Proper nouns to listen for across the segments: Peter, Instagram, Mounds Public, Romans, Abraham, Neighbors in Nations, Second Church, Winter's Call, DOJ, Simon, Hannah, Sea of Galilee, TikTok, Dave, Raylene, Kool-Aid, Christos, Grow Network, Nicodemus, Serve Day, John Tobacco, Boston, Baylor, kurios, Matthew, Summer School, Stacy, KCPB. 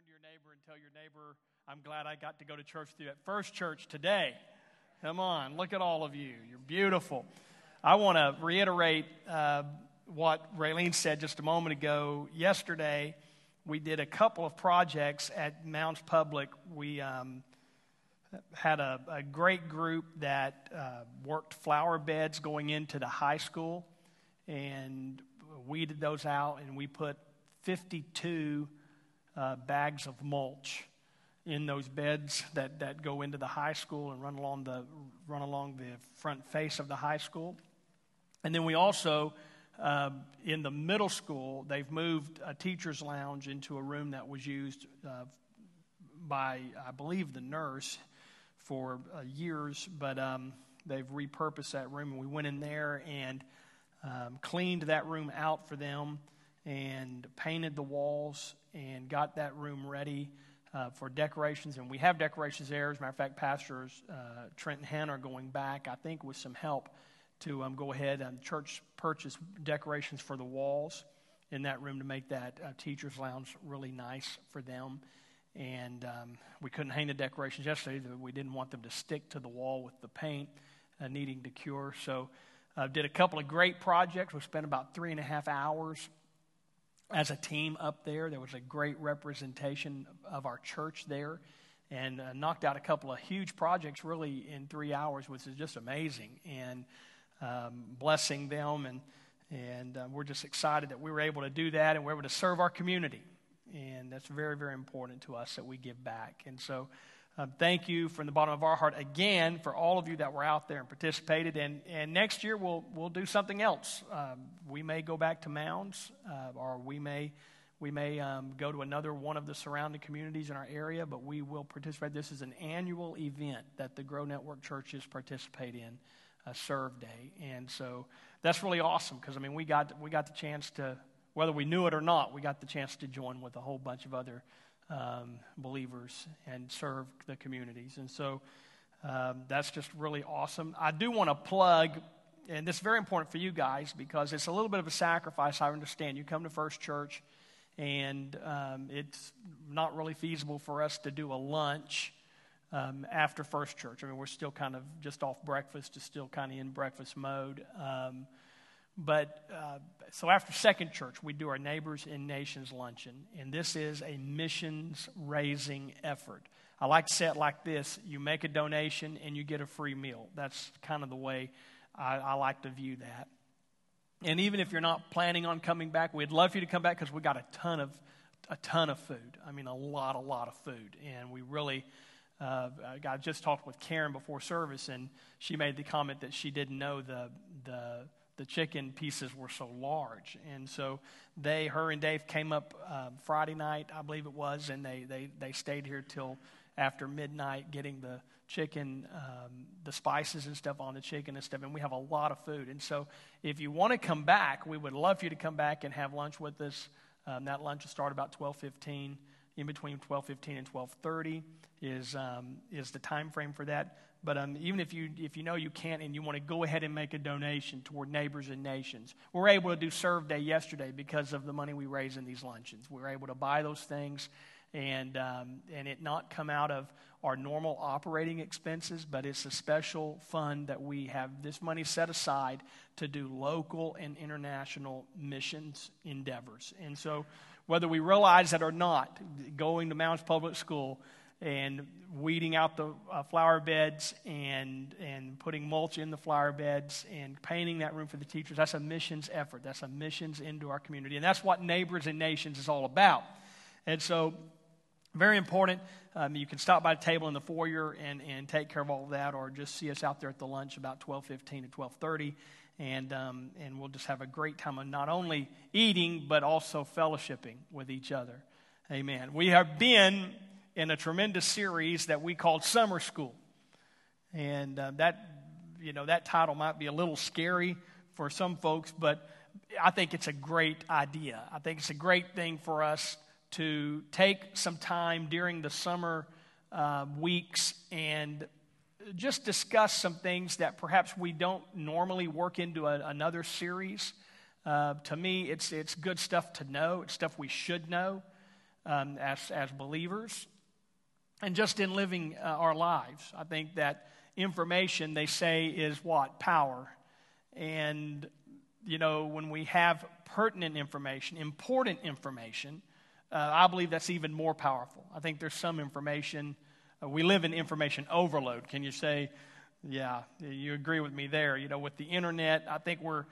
Turn to your neighbor and tell your neighbor, I'm glad I got to go to church with you at First Church today. Come on, look at all of you. You're beautiful. I want to reiterate what Raylene said just a moment ago. Yesterday, we did a couple of projects at Mounds Public. We had a great group that worked flower beds going into the high school, and weeded those out, and we put 52 bags of mulch in those beds that go into the high school and run along the front face of the high school. And then we also, in the middle school, they've moved a teacher's lounge into a room that was used by, I believe, the nurse for years, but they've repurposed that room. And we went in there and cleaned that room out for them and painted the walls and got that room ready for decorations. And we have decorations there. As a matter of fact, Pastors Trent and Hannah are going back, I think, with some help to go ahead and church purchase decorations for the walls in that room to make that teacher's lounge really nice for them. And we couldn't hang the decorations yesterday. We didn't want them to stick to the wall with the paint needing to cure. So did a couple of great projects. We spent about 3.5 hours as a team up there. There was a great representation of our church there, and knocked out a couple of huge projects really in 3 hours, which is just amazing, and blessing them. And we're just excited that we were able to do that, and we're able to serve our community. And that's very, very important to us that we give back. And so thank you from the bottom of our heart again for all of you that were out there and participated. And next year we'll do something else. We may go back to Mounds, or we may go to another one of the surrounding communities in our area. But we will participate. This is an annual event that the Grow Network churches participate in, Serve Day. And so that's really awesome because I mean we got the chance to, whether we knew it or not, we got the chance to join with a whole bunch of other believers and serve the communities. And so that's just really awesome. I do want to plug, and this is very important for you guys because it's a little bit of a sacrifice, I understand. You come to First Church, and it's not really feasible for us to do a lunch after First Church. I mean, we're still kind of just off breakfast, just still kind of in breakfast mode. So after Second Church, we do our Neighbors in Nations luncheon, and this is a missions-raising effort. I like to say it like this: you make a donation and you get a free meal. That's kind of the way I like to view that. And even if you're not planning on coming back, we'd love for you to come back because we got a ton of food. I mean, a lot of food, and we really. I just talked with Karen before service, and she made the comment that she didn't know the chicken pieces were so large. And so her and Dave came up Friday night, I believe it was, and they stayed here till after midnight getting the chicken, the spices and stuff on the chicken and stuff, and we have a lot of food. And so if you want to come back, we would love for you to come back and have lunch with us. That lunch will start about 12:15. In between 12:15 and 12:30 is the time frame for that. But even if you know you can't and you want to go ahead and make a donation toward Neighbors in Nations, we were able to do Serve Day yesterday because of the money we raise in these luncheons. We were able to buy those things and it not come out of our normal operating expenses, but it's a special fund that we have this money set aside to do local and international missions endeavors. And so whether we realize it or not, going to Mounds Public School and weeding out the flower beds and putting mulch in the flower beds and painting that room for the teachers, that's a missions effort. That's a missions into our community. And that's what Neighbors in Nations is all about. And so, very important. You can stop by the table in the foyer and take care of all of that, or just see us out there at the lunch about 12:15 to 12:30. And we'll just have a great time of not only eating, but also fellowshipping with each other. Amen. We have been in a tremendous series that we called Summer School. And that title might be a little scary for some folks, but I think it's a great idea. I think it's a great thing for us to take some time during the summer weeks and just discuss some things that perhaps we don't normally work into another series. To me, it's good stuff to know. It's stuff we should know. as believers, and just in living our lives. I think that information, they say, is what? Power. And, you know, when we have pertinent information, important information, I believe that's even more powerful. I think there's some information, we live in information overload. Can you say, yeah, you agree with me there? You know, with the internet, I think we're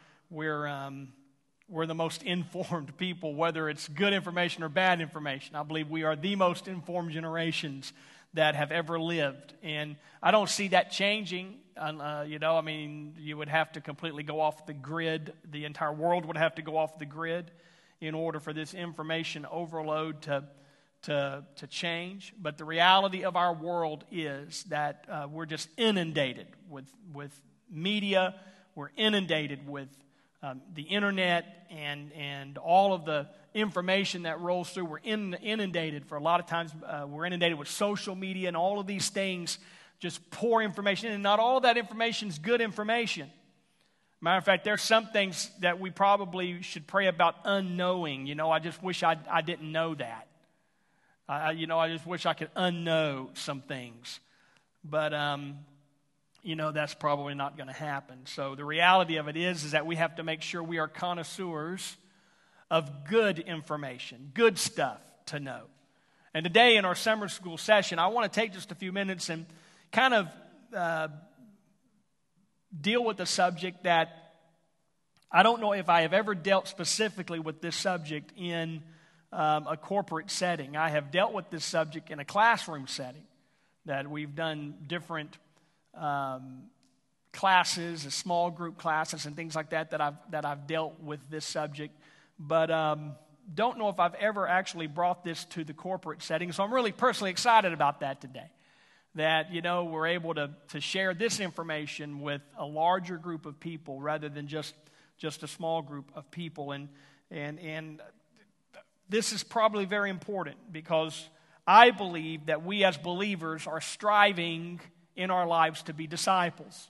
the most informed people, whether it's good information or bad information. I believe we are the most informed generations that have ever lived. And I don't see that changing. You know, I mean, you would have to completely go off the grid. The entire world would have to go off the grid in order for this information overload to change. But the reality of our world is that we're just inundated with media. We're inundated with the internet and all of the information that rolls through. We're inundated for a lot of times. We're inundated with social media and all of these things, just poor information. And not all that information is good information. Matter of fact, there's some things that we probably should pray about unknowing. You know, I just wish I didn't know that. You know, I just wish I could unknow some things. But you know, that's probably not going to happen. So the reality of it is that we have to make sure we are connoisseurs of good information, good stuff to know. And today in our summer school session, I want to take just a few minutes and kind of deal with a subject that I don't know if I have ever dealt specifically with this subject in a corporate setting. I have dealt with this subject in a classroom setting that we've done different classes, small group classes, and things like that that I've dealt with this subject, but don't know if I've ever actually brought this to the corporate setting. So I'm really personally excited about that today. That, you know, we're able to share this information with a larger group of people rather than just a small group of people, and this is probably very important because I believe that we as believers are striving in our lives to be disciples.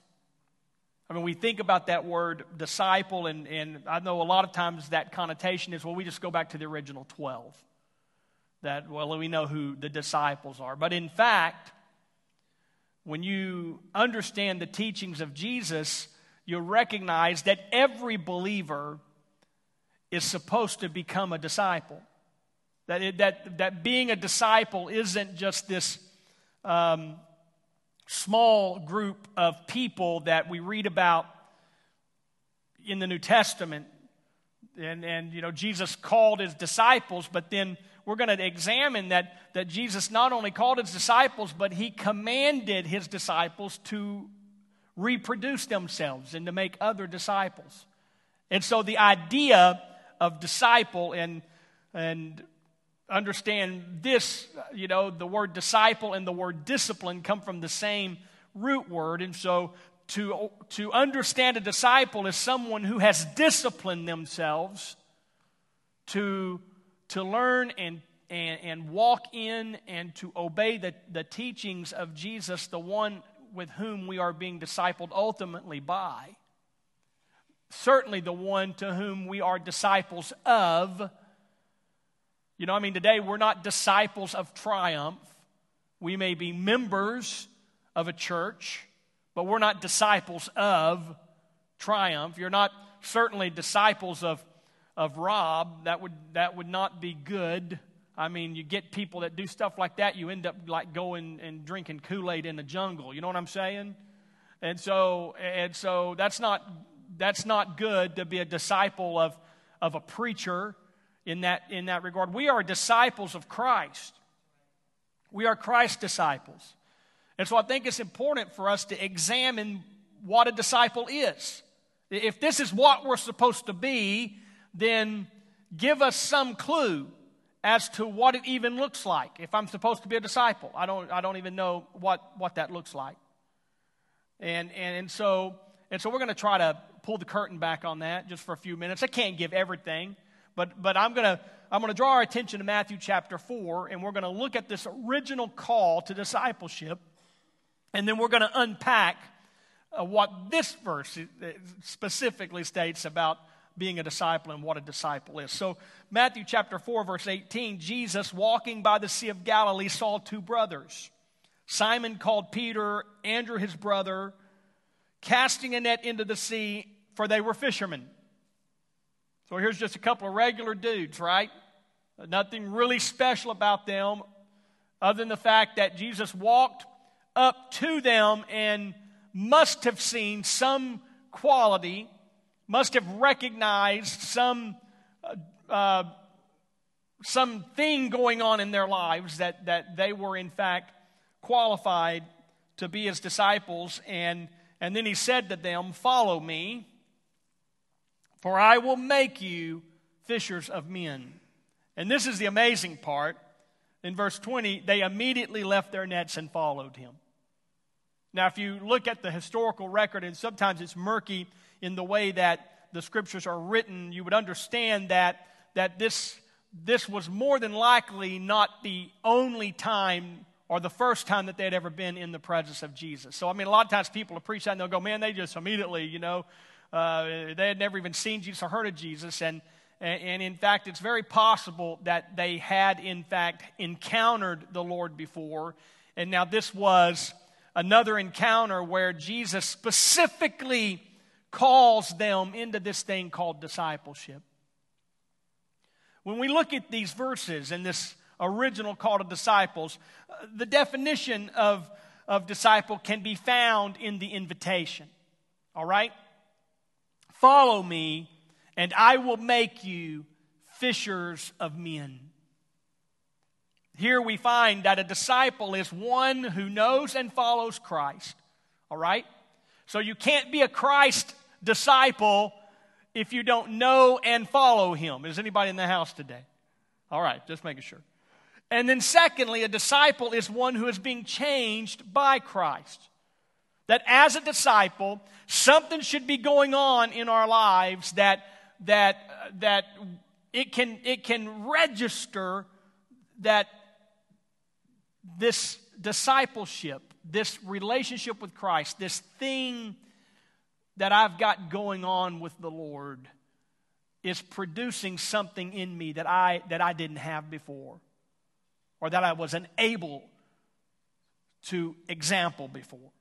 I mean, we think about that word disciple, and I know a lot of times that connotation is, well, we just go back to the original 12. That, well, we know who the disciples are. But in fact, when you understand the teachings of Jesus, you'll recognize that every believer is supposed to become a disciple. That being a disciple isn't just this small group of people that we read about in the New Testament. And you know, Jesus called his disciples, but then we're going to examine that Jesus not only called his disciples, but he commanded his disciples to reproduce themselves and to make other disciples. And so the idea of disciple and understand this, you know, the word disciple and the word discipline come from the same root word. And so to understand a disciple is someone who has disciplined themselves to learn and walk in and to obey the teachings of Jesus, the one with whom we are being discipled ultimately by. Certainly the one to whom we are disciples of. You know, I mean, today we're not disciples of Triumph. We may be members of a church, but we're not disciples of Triumph. You're not certainly disciples of Rob. That would not be good. I mean, you get people that do stuff like that, you end up like going and drinking Kool-Aid in the jungle. You know what I'm saying? And so that's not good to be a disciple of a preacher. In that regard, we are disciples of Christ. We are Christ's disciples. And so I think it's important for us to examine what a disciple is. If this is what we're supposed to be, then give us some clue as to what it even looks like. If I'm supposed to be a disciple, I don't even know what that looks like. And so we're going to try to pull the curtain back on that just for a few minutes. I can't give everything. But I'm going to draw our attention to Matthew chapter 4, and we're going to look at this original call to discipleship, and then we're going to unpack what this verse specifically states about being a disciple and what a disciple is. So Matthew chapter 4, verse 18, Jesus, walking by the Sea of Galilee, saw two brothers, Simon called Peter, Andrew his brother, casting a net into the sea, for they were fishermen. So here's just a couple of regular dudes, right? Nothing really special about them other than the fact that Jesus walked up to them and must have seen some quality, must have recognized some thing going on in their lives that they were in fact qualified to be his disciples. And then he said to them, "Follow me, for I will make you fishers of men." And this is the amazing part. In verse 20, they immediately left their nets and followed him. Now, if you look at the historical record, and sometimes it's murky in the way that the scriptures are written, you would understand that this was more than likely not the only time or the first time that they had ever been in the presence of Jesus. So, I mean, a lot of times people appreciate that and they'll go, man, they just immediately, they had never even seen Jesus or heard of Jesus. And in fact, it's very possible that they had, in fact, encountered the Lord before. And now this was another encounter where Jesus specifically calls them into this thing called discipleship. When we look at these verses and this original call to disciples, the definition of disciple can be found in the invitation. All right? Follow me, and I will make you fishers of men. Here we find that a disciple is one who knows and follows Christ. All right? So you can't be a Christ disciple if you don't know and follow him. Is anybody in the house today? All right, just making sure. And then secondly, a disciple is one who is being changed by Christ. That as a disciple, something should be going on in our lives that it can register that this discipleship, this relationship with Christ, this thing that I've got going on with the Lord is producing something in me that I didn't have before, or that I wasn't able to example before.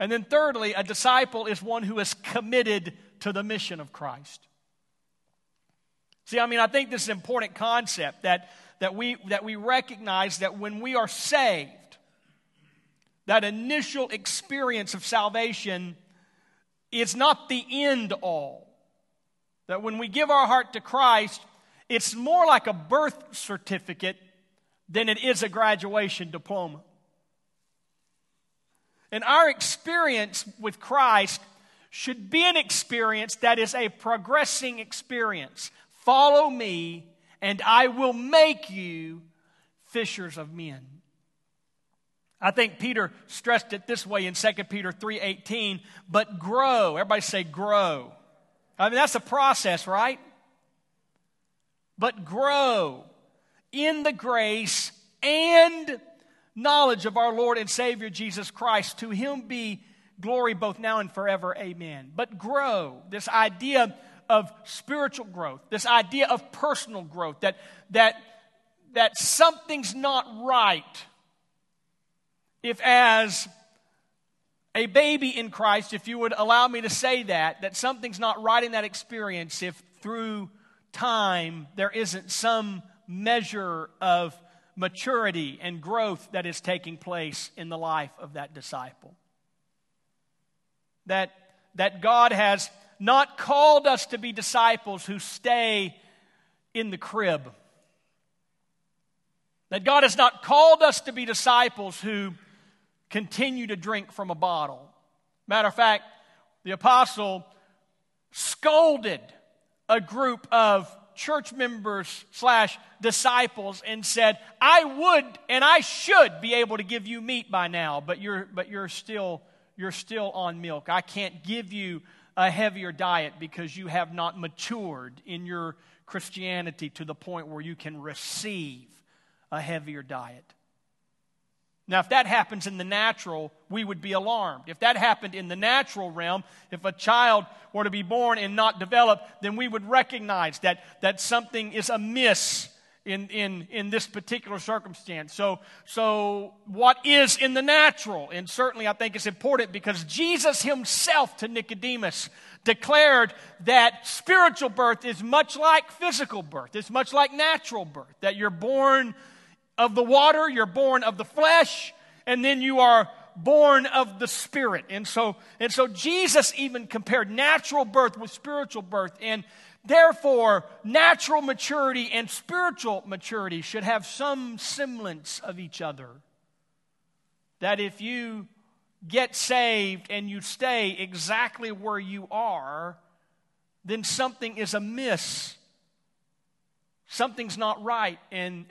And then thirdly, a disciple is one who is committed to the mission of Christ. See, I mean, I think this is an important concept that we recognize that when we are saved, that initial experience of salvation is not the end all. That when we give our heart to Christ, it's more like a birth certificate than it is a graduation diploma. And our experience with Christ should be an experience that is a progressing experience. Follow me, and I will make you fishers of men. I think Peter stressed it this way in 2 Peter 3:18, but grow. Everybody say grow. I mean, that's a process, right? But grow in the grace and knowledge of our Lord and Savior Jesus Christ. To him be glory both now and forever. Amen. But grow, this idea of spiritual growth, this idea of personal growth, that something's not right if, as a baby in Christ, if you would allow me to say that something's not right in that experience if through time there isn't some measure of maturity and growth that is taking place in the life of that disciple. That God has not called us to be disciples who stay in the crib. That God has not called us to be disciples who continue to drink from a bottle. Matter of fact, the apostle scolded a group of church members / disciples and said, I would and I should be able to give you meat by now, but you're still on milk. I can't give you a heavier diet because you have not matured in your Christianity to the point where you can receive a heavier diet. Now, if that happens in the natural, we would be alarmed. If that happened in the natural realm, if a child were to be born and not develop, then we would recognize that something is amiss in this particular circumstance. So what is in the natural? And certainly I think it's important because Jesus himself to Nicodemus declared that spiritual birth is much like physical birth. It's much like natural birth, that you're born of the water, you're born of the flesh, and then you are born of the Spirit. And so Jesus even compared natural birth with spiritual birth, and therefore natural maturity and spiritual maturity should have some semblance of each other. That if you get saved and you stay exactly where you are, then something is amiss. Something's not right, and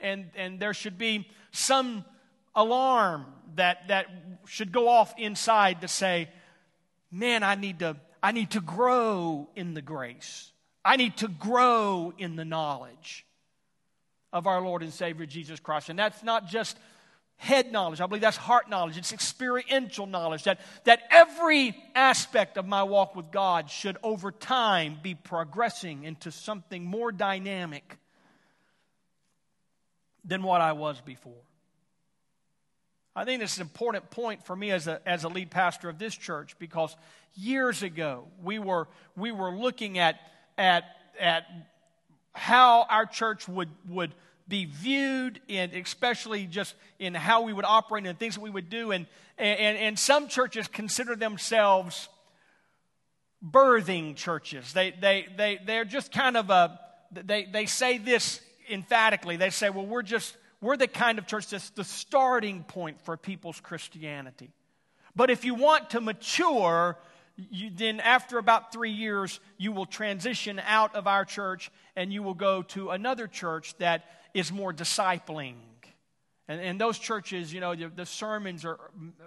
there should be some alarm that should go off inside to say, man, I need to grow in the grace. I need to grow in the knowledge of our Lord and Savior Jesus Christ. And that's not just head knowledge. I believe that's heart knowledge. It's experiential knowledge. That every aspect of my walk with God should over time be progressing into something more dynamic than what I was before. I think this is an important point for me as a lead pastor of this church, because years ago we were looking at how our church would be viewed, and especially just in how we would operate and things that we would do, and some churches consider themselves birthing churches. They're just kind of they say this emphatically. They say, well, we're the kind of church that's the starting point for people's Christianity. But if you want to mature, then after about 3 years, you will transition out of our church and you will go to another church that is more discipling. And those churches, you know, the sermons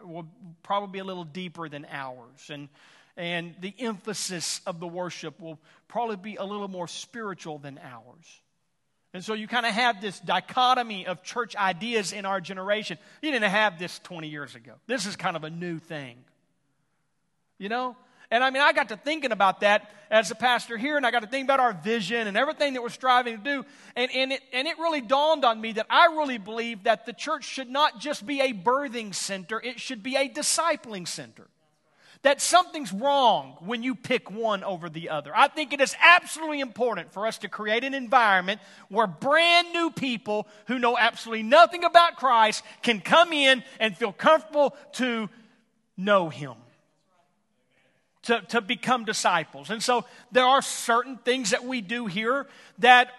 will probably be a little deeper than ours. And the emphasis of the worship will probably be a little more spiritual than ours. And so you kind of have this dichotomy of church ideas in our generation. You didn't have this 20 years ago. This is kind of a new thing, you know? And I mean, I got to thinking about that as a pastor here, and I got to think about our vision and everything that we're striving to do. And it really dawned on me that I really believe that the church should not just be a birthing center, it should be a discipling center. That something's wrong when you pick one over the other. I think it is absolutely important for us to create an environment where brand new people who know absolutely nothing about Christ can come in and feel comfortable to know Him, to become disciples. And so there are certain things that we do here that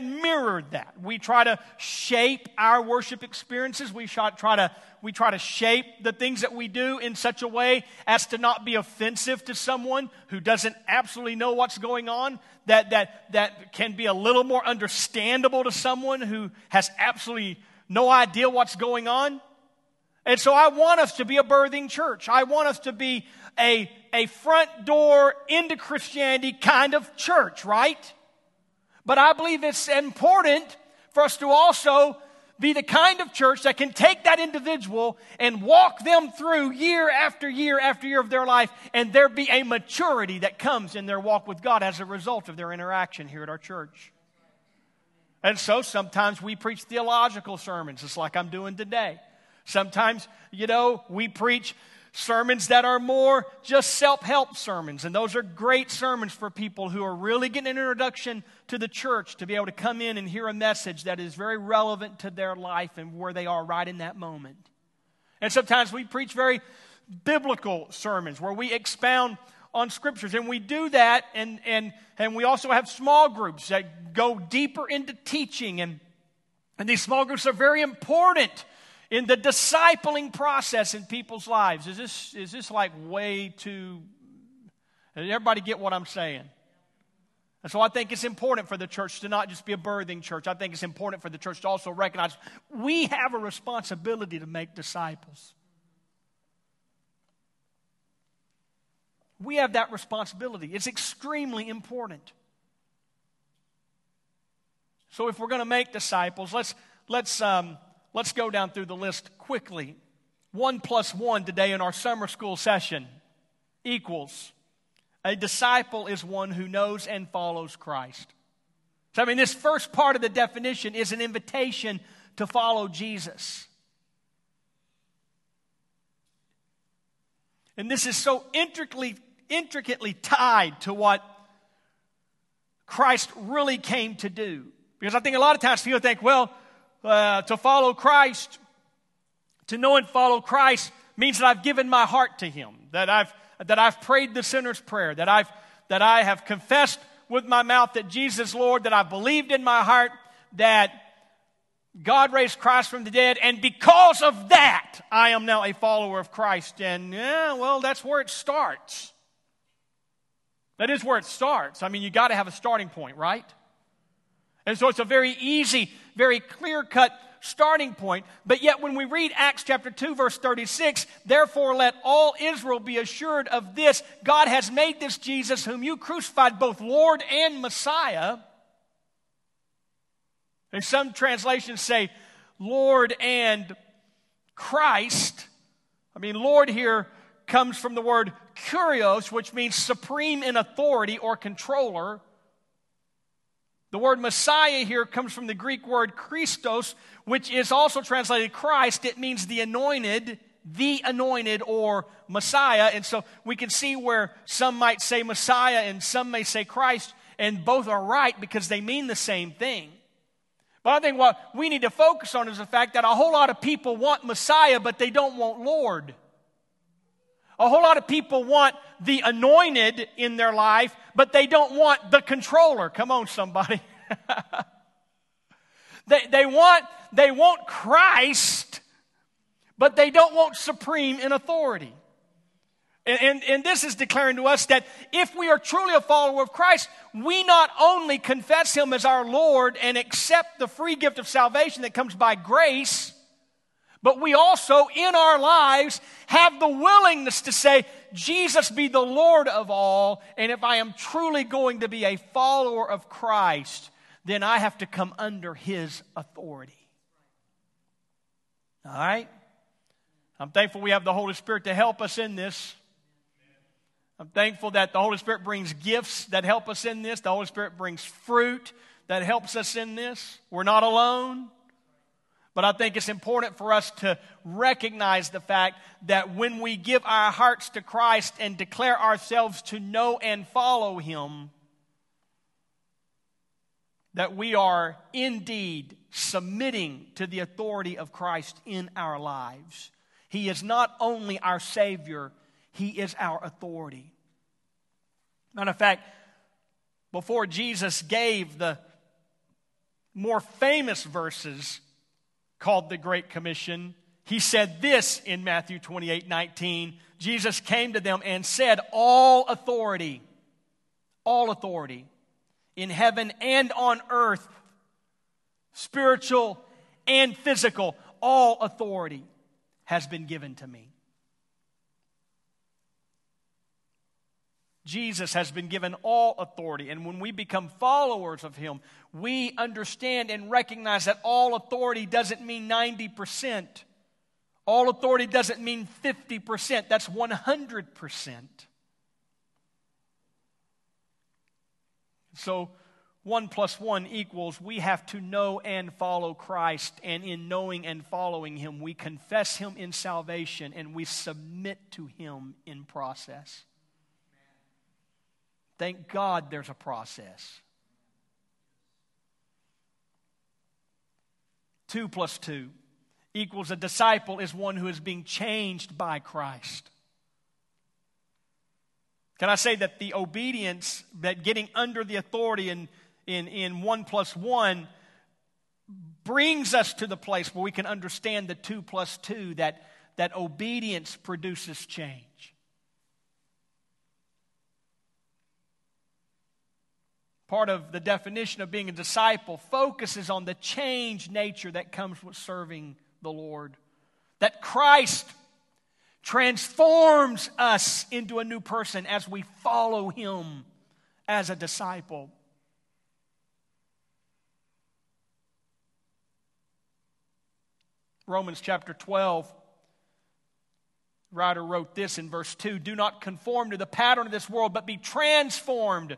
mirror that. We try to shape our worship experiences. We try to shape the things that we do in such a way as to not be offensive to someone who doesn't absolutely know what's going on, that can be a little more understandable to someone who has absolutely no idea what's going on. And so I want us to be a birthing church. I want us to be a front door into Christianity kind of church, right? But I believe it's important for us to also be the kind of church that can take that individual and walk them through year after year after year of their life, and there be a maturity that comes in their walk with God as a result of their interaction here at our church. And so sometimes we preach theological sermons, just like I'm doing today. Sometimes, you know, we preach sermons that are more just self-help sermons, and those are great sermons for people who are really getting an introduction to the church to be able to come in and hear a message that is very relevant to their life and where they are right in that moment. And sometimes we preach very biblical sermons where we expound on scriptures, and we do that, and we also have small groups that go deeper into teaching, and these small groups are very important in the discipling process in people's lives. Is this like way too... Does everybody get what I'm saying? And so I think it's important for the church to not just be a birthing church. I think it's important for the church to also recognize we have a responsibility to make disciples. We have that responsibility. It's extremely important. So if we're going to make disciples, let's Let's go down through the list quickly. 1 plus 1 today in our summer school session equals a disciple is one who knows and follows Christ. So, this first part of the definition is an invitation to follow Jesus. And this is so intricately tied to what Christ really came to do. Because I think a lot of times people think, to follow Christ, to know and follow Christ means that I've given my heart to Him, that I've prayed the sinner's prayer, that I have confessed with my mouth that Jesus is Lord, that I believed in my heart that God raised Christ from the dead, and because of that, I am now a follower of Christ. And that's where it starts. That is where it starts. You got to have a starting point, right? And so it's a very easy, very clear-cut starting point. But yet when we read Acts chapter 2, verse 36, therefore let all Israel be assured of this, God has made this Jesus whom you crucified both Lord and Messiah. And some translations say Lord and Christ. Lord here comes from the word kurios, which means supreme in authority or controller. The word Messiah here comes from the Greek word Christos, which is also translated Christ. It means the anointed, or Messiah. And so we can see where some might say Messiah and some may say Christ, and both are right because they mean the same thing. But I think what we need to focus on is the fact that a whole lot of people want Messiah, but they don't want Lord. A whole lot of people want the anointed in their life, but they don't want the controller. Come on, somebody. They want Christ, but they don't want supreme in authority. And this is declaring to us that if we are truly a follower of Christ, we not only confess Him as our Lord and accept the free gift of salvation that comes by grace, but we also, in our lives, have the willingness to say, Jesus be the Lord of all, and if I am truly going to be a follower of Christ, then I have to come under His authority. All right? I'm thankful we have the Holy Spirit to help us in this. I'm thankful that the Holy Spirit brings gifts that help us in this. The Holy Spirit brings fruit that helps us in this. We're not alone. But I think it's important for us to recognize the fact that when we give our hearts to Christ and declare ourselves to know and follow Him, that we are indeed submitting to the authority of Christ in our lives. He is not only our Savior, He is our authority. Matter of fact, before Jesus gave the more famous verses called the Great Commission, He said this in Matthew 28:19. Jesus came to them and said, all authority in heaven and on earth, spiritual and physical, all authority has been given to me. Jesus has been given all authority, and when we become followers of Him, we understand and recognize that all authority doesn't mean 90%. All authority doesn't mean 50%. That's 100%. So 1 plus 1 equals we have to know and follow Christ, and in knowing and following Him, we confess Him in salvation, and we submit to Him in process. Thank God there's a process. 2 plus 2 equals a disciple is one who is being changed by Christ. Can I say that the obedience, that getting under the authority in 1 plus 1 brings us to the place where we can understand the 2 plus 2, that obedience produces change. Part of the definition of being a disciple focuses on the changed nature that comes with serving the Lord. That Christ transforms us into a new person as we follow Him as a disciple. Romans chapter 12, the writer wrote this in verse 2, "Do not conform to the pattern of this world, but be transformed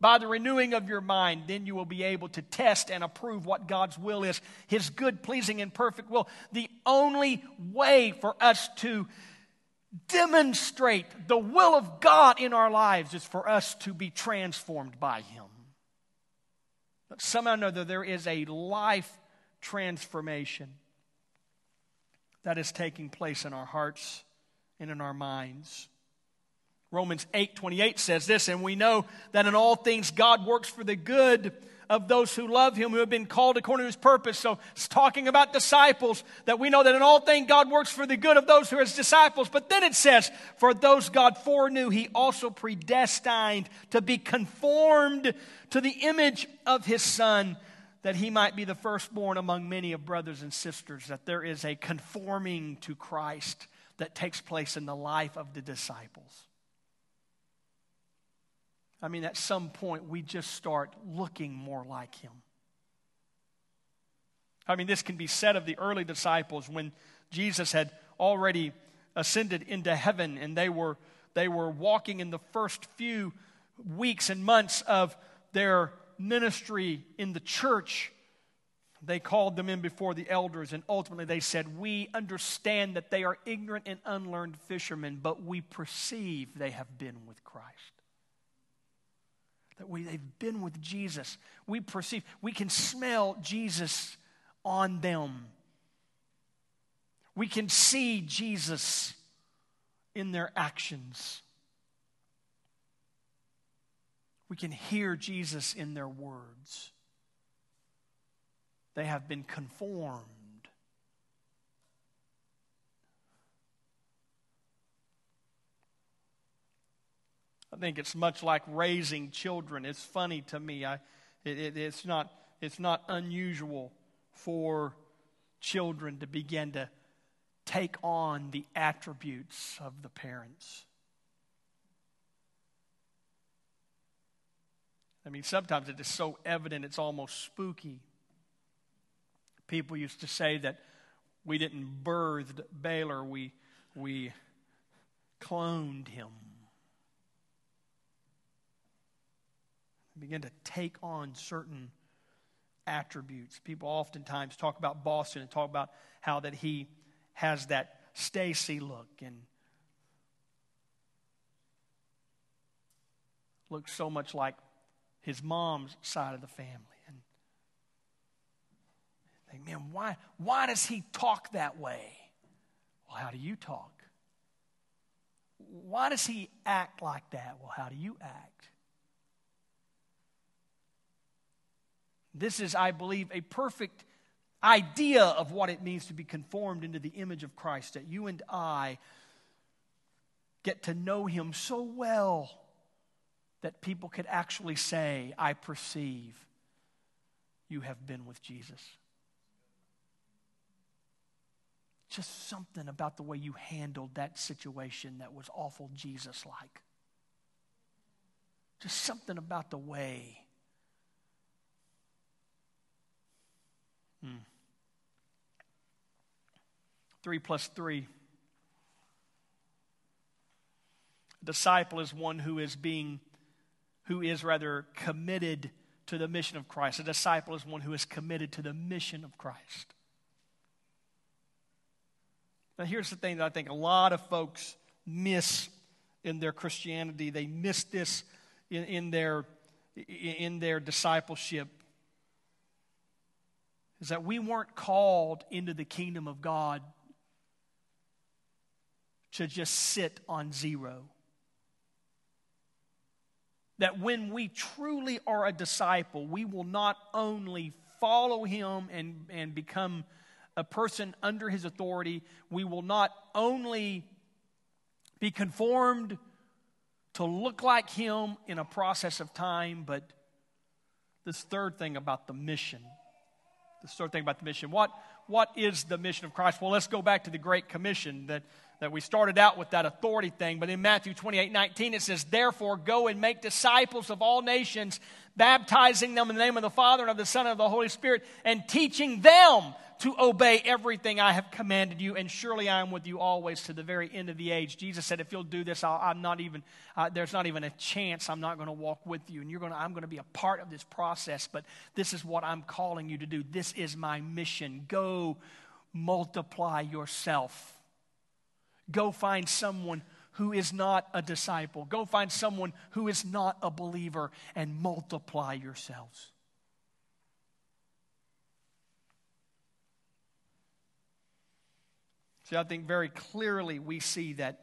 by the renewing of your mind. Then you will be able to test and approve what God's will is, His good, pleasing, and perfect will." The only way for us to demonstrate the will of God in our lives is for us to be transformed by Him. But somehow or another, there is a life transformation that is taking place in our hearts and in our minds. Romans 8:28 says this, "And we know that in all things God works for the good of those who love Him, who have been called according to His purpose." So it's talking about disciples, that we know that in all things God works for the good of those who are His disciples. But then it says, "For those God foreknew, He also predestined to be conformed to the image of His Son, that He might be the firstborn among many of brothers and sisters." That there is a conforming to Christ that takes place in the life of the disciples. I mean, at some point, we just start looking more like Him. I mean, this can be said of the early disciples when Jesus had already ascended into heaven, and they were walking in the first few weeks and months of their ministry in the church. They called them in before the elders, and ultimately they said, "We understand that they are ignorant and unlearned fishermen, but we perceive they have been with Christ." That they've been with Jesus. We perceive, we can smell Jesus on them. We can see Jesus in their actions. We can hear Jesus in their words. They have been conformed. I think it's much like raising children. It's funny to me. It's not unusual for children to begin to take on the attributes of the parents. I mean, sometimes it is so evident it's almost spooky. People used to say that we didn't birth Baylor, we cloned him. Begin to take on certain attributes. People oftentimes talk about Boston and talk about how that he has that Stacy look and looks so much like his mom's side of the family. And I think, man, why does he talk that way? Well, how do you talk? Why does he act like that? Well, how do you act? This is, I believe, a perfect idea of what it means to be conformed into the image of Christ, that you and I get to know Him so well that people could actually say, "I perceive you have been with Jesus." Just something about the way you handled that situation that was awful Jesus-like. Just something about the way. Three plus three. A disciple is one who is committed to the mission of Christ. A disciple is one who is committed to the mission of Christ. Now, here's the thing that I think a lot of folks miss in their Christianity. They miss this in their discipleship. Is that we weren't called into the kingdom of God to just sit on zero. That when we truly are a disciple, we will not only follow Him and become a person under His authority, we will not only be conformed to look like Him in a process of time, but this third thing about the mission. What is the mission of Christ? Well, let's go back to the Great Commission that we started out with, that authority thing. But in Matthew 28:19, it says, "Therefore, go and make disciples of all nations, baptizing them in the name of the Father and of the Son and of the Holy Spirit, and teaching them to obey everything I have commanded you, and surely I am with you always to the very end of the age. Jesus said, if you'll do this, there's not even a chance I'm not going to walk with you, and I'm going to be a part of this process, but this is what I'm calling you to do. This is my mission. Go multiply yourself. Go find someone who is not a disciple. Go find someone who is not a believer and multiply yourselves. See, I think very clearly we see that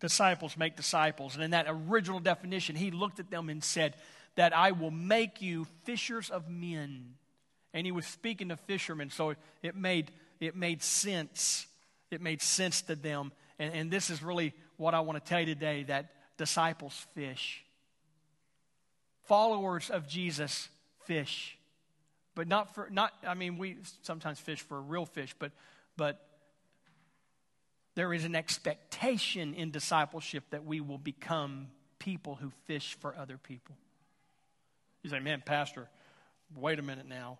disciples make disciples. And in that original definition, he looked at them and said that I will make you fishers of men. And he was speaking to fishermen, so it made sense. It made sense to them. And this is really what I want to tell you today, that disciples fish. Followers of Jesus fish. But we sometimes fish for real fish, but there is an expectation in discipleship that we will become people who fish for other people. You say, man, Pastor, wait a minute now.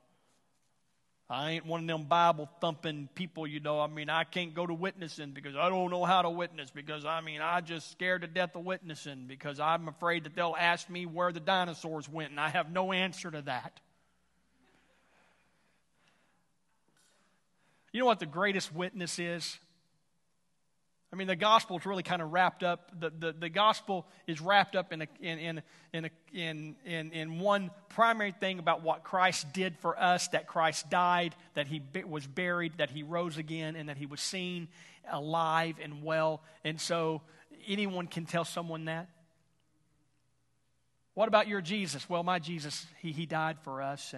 I ain't one of them Bible-thumping people, I can't go to witnessing because I don't know how to witness because, I just scared to death of witnessing because I'm afraid that they'll ask me where the dinosaurs went, and I have no answer to that. You know what the greatest witness is? The gospel is really kind of wrapped up. The gospel is wrapped up in one primary thing about what Christ did for us: that Christ died, that he was buried, that he rose again, and that he was seen alive and well. And so, anyone can tell someone that. What about your Jesus? Well, my Jesus, he died for us,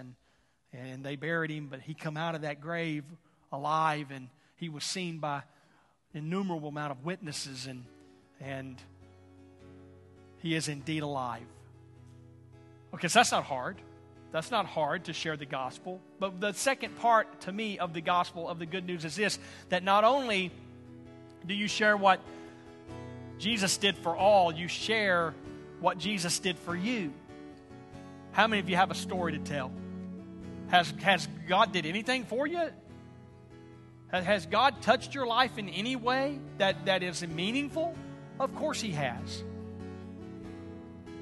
and they buried him, but he come out of that grave alive, and he was seen by innumerable amount of witnesses, and he is indeed alive. Okay, so that's not hard. That's not hard to share the gospel. But the second part, to me, of the gospel, of the good news is this, that not only do you share what Jesus did for all, you share what Jesus did for you. How many of you have a story to tell? Has God did anything for you? Has God touched your life in any way that is meaningful? Of course he has.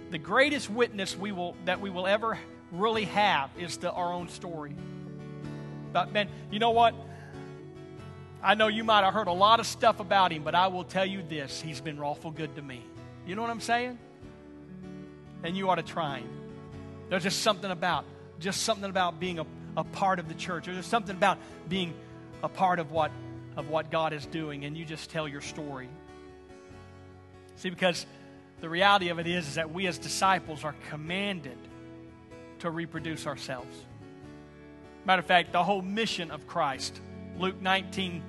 The greatest witness we will ever really have is our own story. But man, you know what? I know you might have heard a lot of stuff about him, but I will tell you this, he's been awful good to me. You know what I'm saying? And you ought to try him. There's just something about being a part of the church. There's just something about being a part of what God is doing, and you just tell your story. See, because the reality of it is that we as disciples are commanded to reproduce ourselves. Matter of fact, the whole mission of Christ, Luke 19,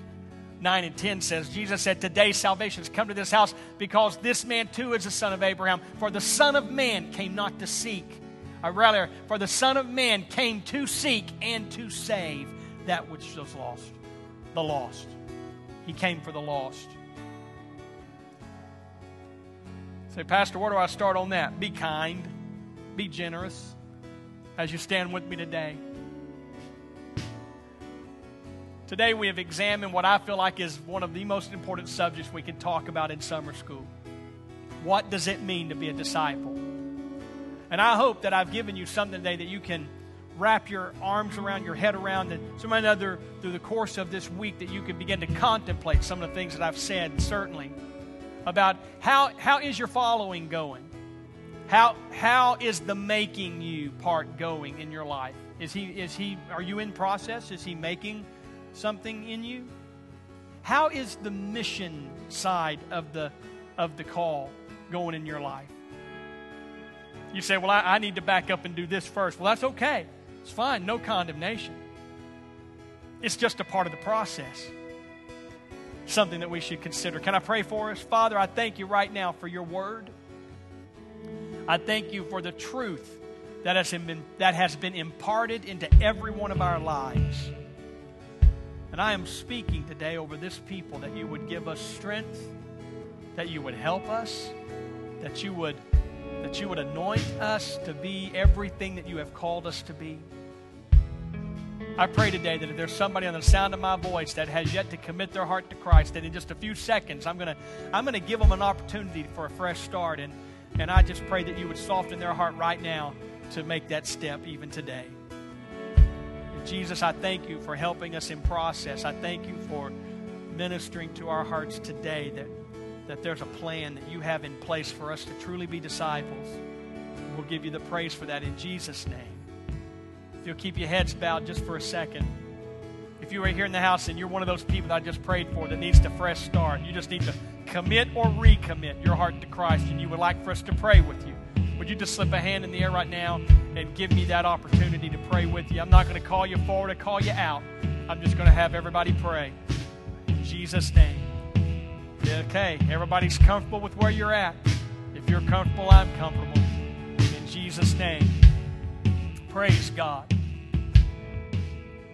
9 and 10 says, Jesus said, today salvation has come to this house because this man too is the son of Abraham. For the Son of Man came not to seek. For the Son of Man came to seek and to save that which was lost. The lost. He came for the lost. Say, Pastor, where do I start on that? Be kind. Be generous as you stand with me today. Today we have examined what I feel like is one of the most important subjects we can talk about in summer school. What does it mean to be a disciple? And I hope that I've given you something today that you can wrap your arms around, your head around, and some other through the course of this week that you can begin to contemplate some of the things that I've said, certainly, about how is your following going? How is the making you part going in your life? Are you in process? Is he making something in you? How is the mission side of the call going in your life? You say, well, I need to back up and do this first. Well, that's okay. It's fine, no condemnation. It's just a part of the process, something that we should consider. Can I pray for us? Father, I thank you right now for your word. I thank you for the truth that has been imparted into every one of our lives. And I am speaking today over this people that you would give us strength, that you would help us, that you would anoint us to be everything that you have called us to be. I pray today that if there's somebody on the sound of my voice that has yet to commit their heart to Christ, that in just a few seconds I'm going to give them an opportunity for a fresh start. And I just pray that you would soften their heart right now to make that step even today. Jesus, I thank you for helping us in process. I thank you for ministering to our hearts today that there's a plan that you have in place for us to truly be disciples. We'll give you the praise for that in Jesus' name. If you'll keep your heads bowed just for a second. If you are here in the house and you're one of those people that I just prayed for that needs to fresh start, you just need to commit or recommit your heart to Christ, and you would like for us to pray with you, would you just slip a hand in the air right now and give me that opportunity to pray with you? I'm not going to call you forward or call you out. I'm just going to have everybody pray. In Jesus' name. Okay, everybody's comfortable with where you're at. If you're comfortable, I'm comfortable. In Jesus' name. Praise God.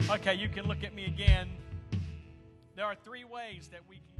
Okay, you can look at me again. There are three ways that we can.